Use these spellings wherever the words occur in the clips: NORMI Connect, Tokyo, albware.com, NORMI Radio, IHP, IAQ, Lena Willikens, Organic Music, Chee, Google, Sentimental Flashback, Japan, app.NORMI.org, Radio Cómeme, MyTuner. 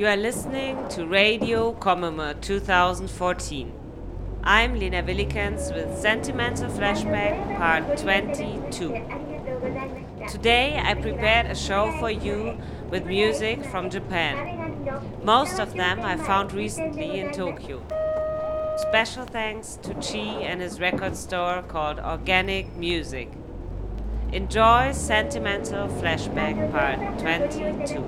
You are listening to Radio Cómeme 2014. I'm Lena Willikens with Sentimental Flashback Part 22. Today I prepared a show for you with music from Japan. Most of them I found recently in Tokyo. Special thanks to Chee and his record store called Organic Music. Enjoy Sentimental Flashback Part 22.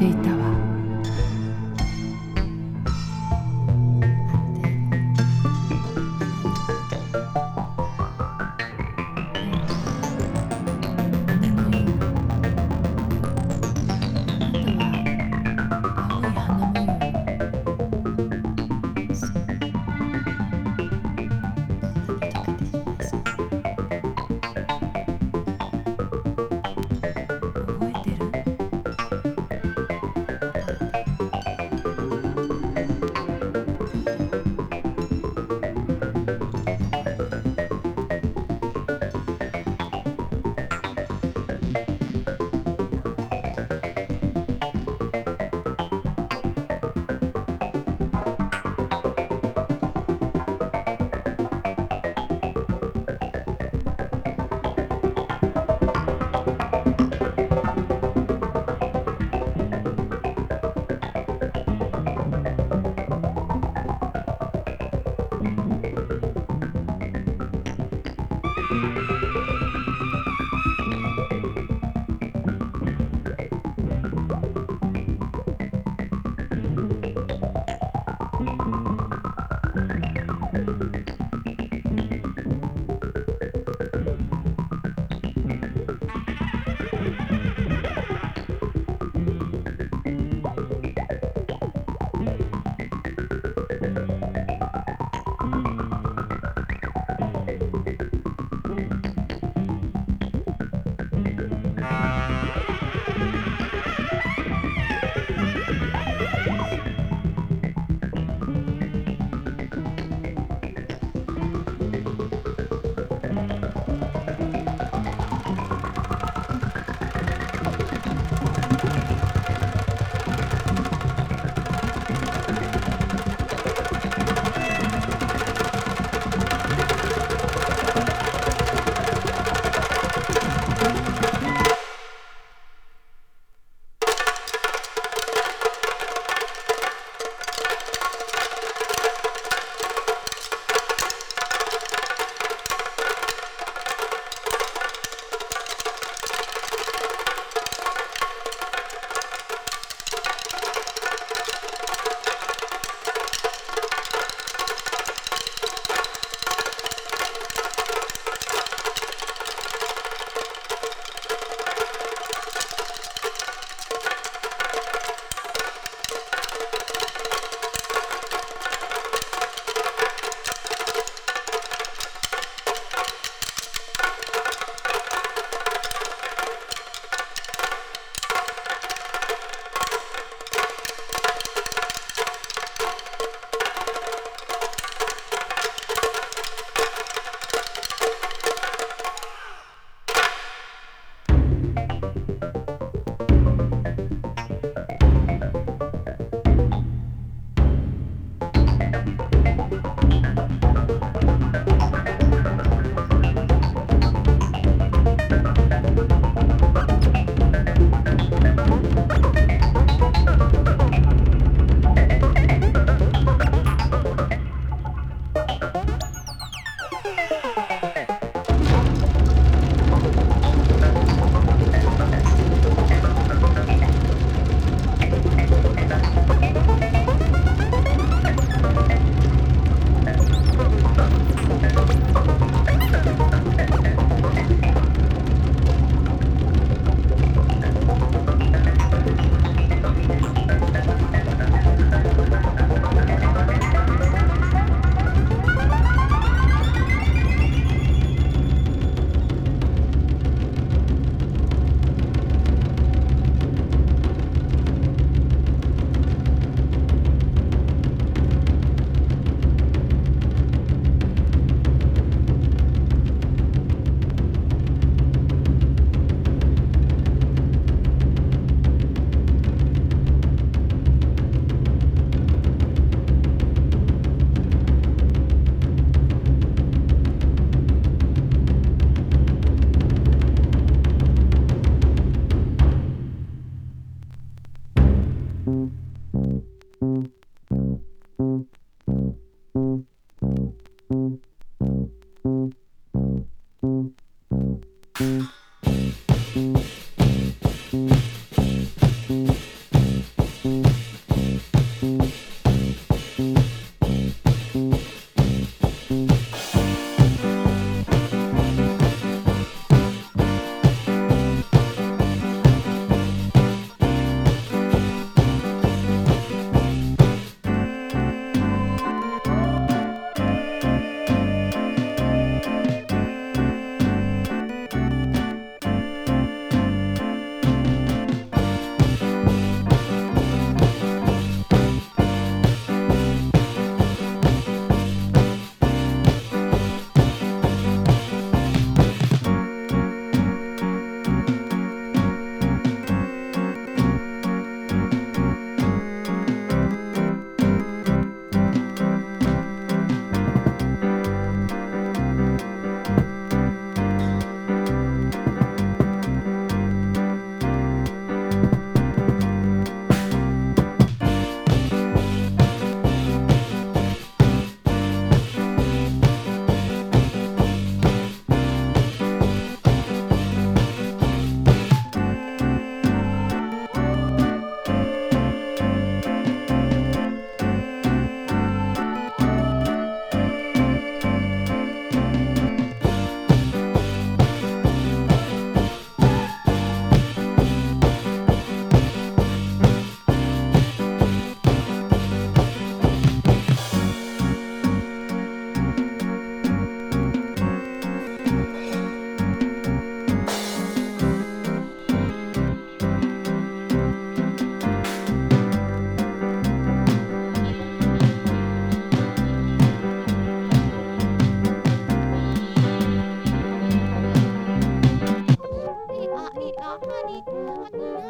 ていたわ。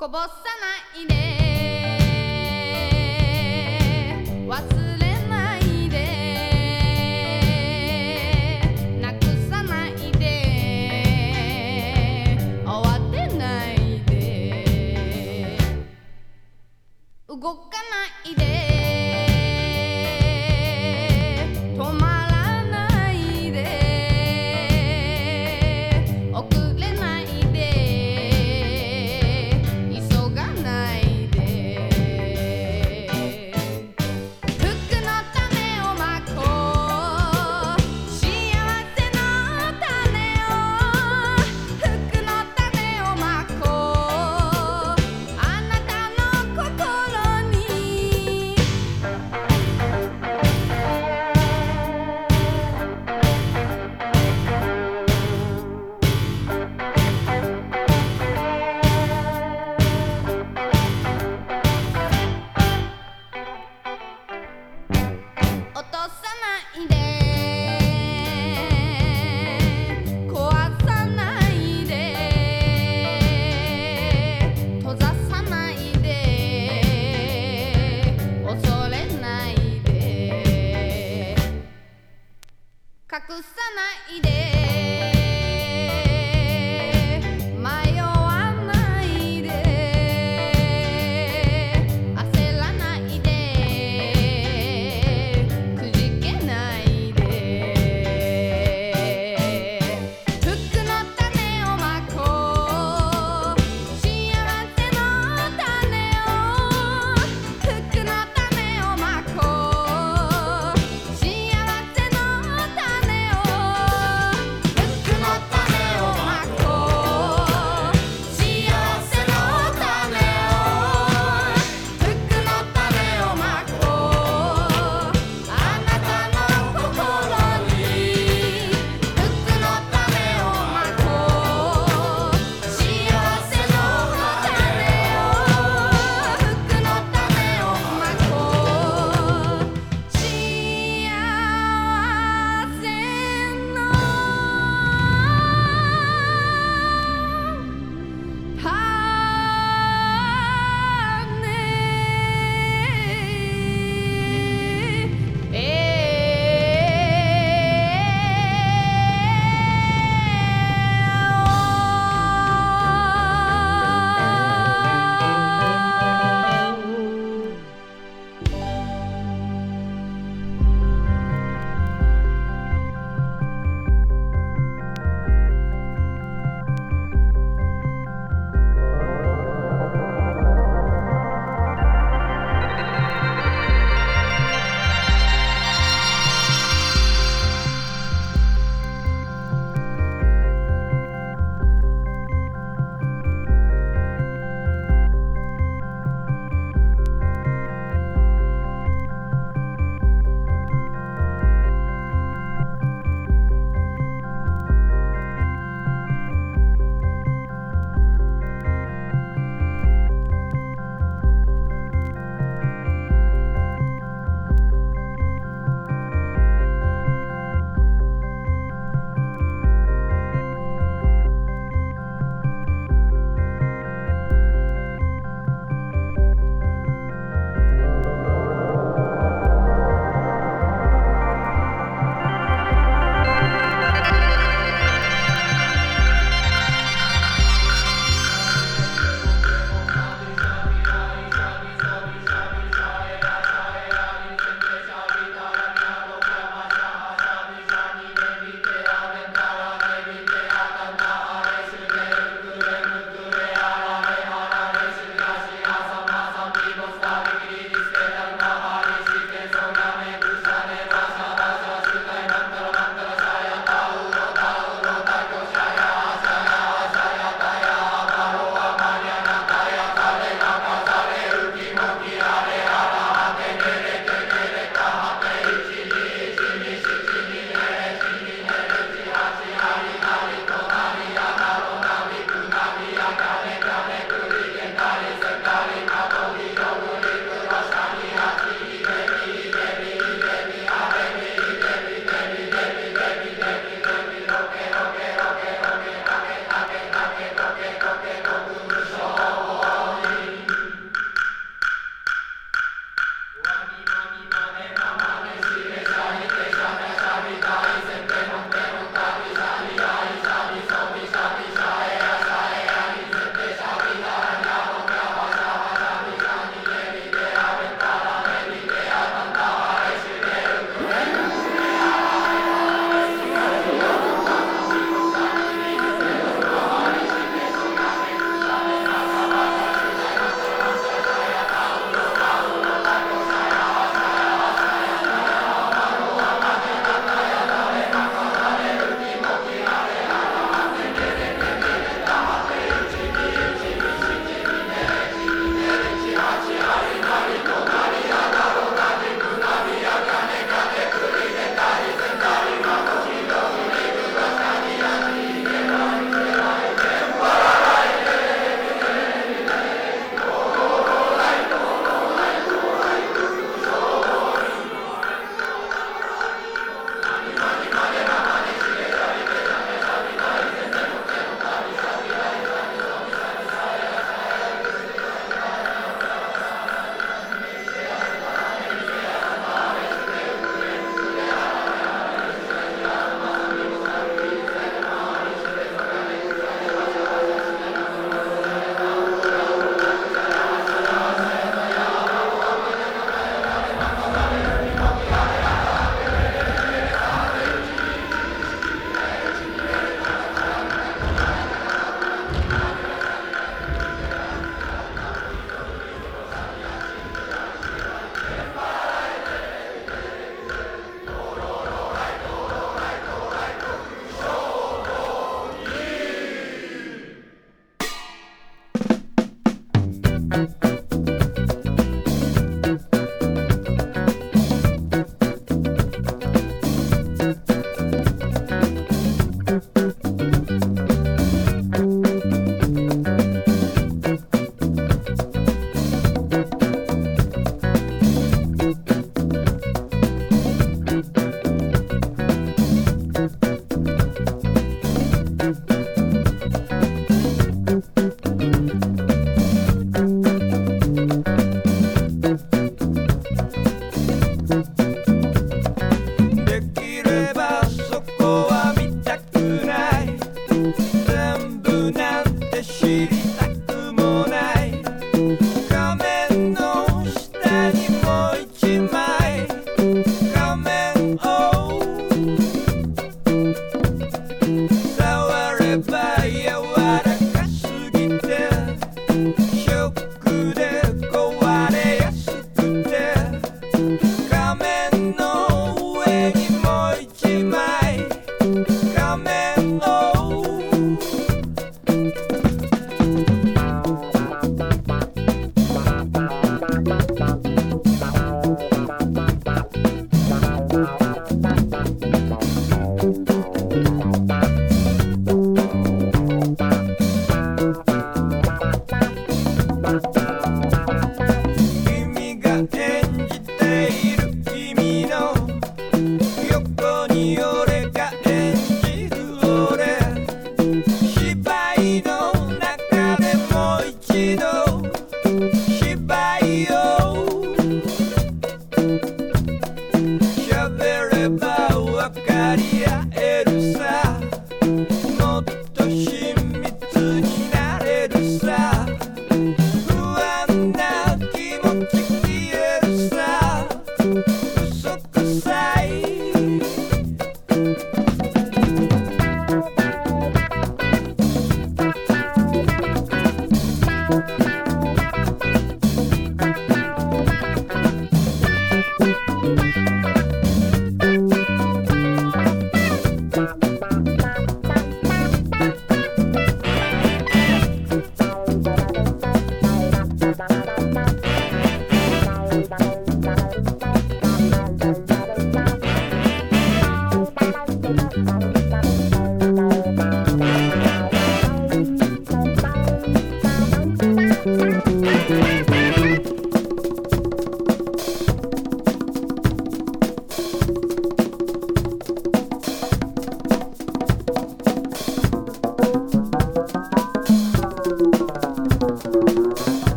こぼさないで忘れ動かないで止まらないで遅れないで急がないで服の種をまこう幸せの種を服の種をまこうあなたの心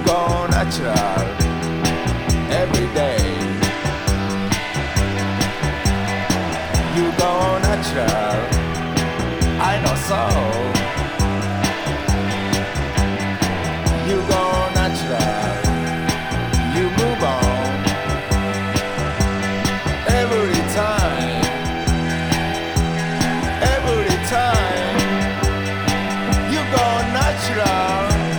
you go natural every day. You go natural, I know so. You go natural, you move on every time. Every time you go natural.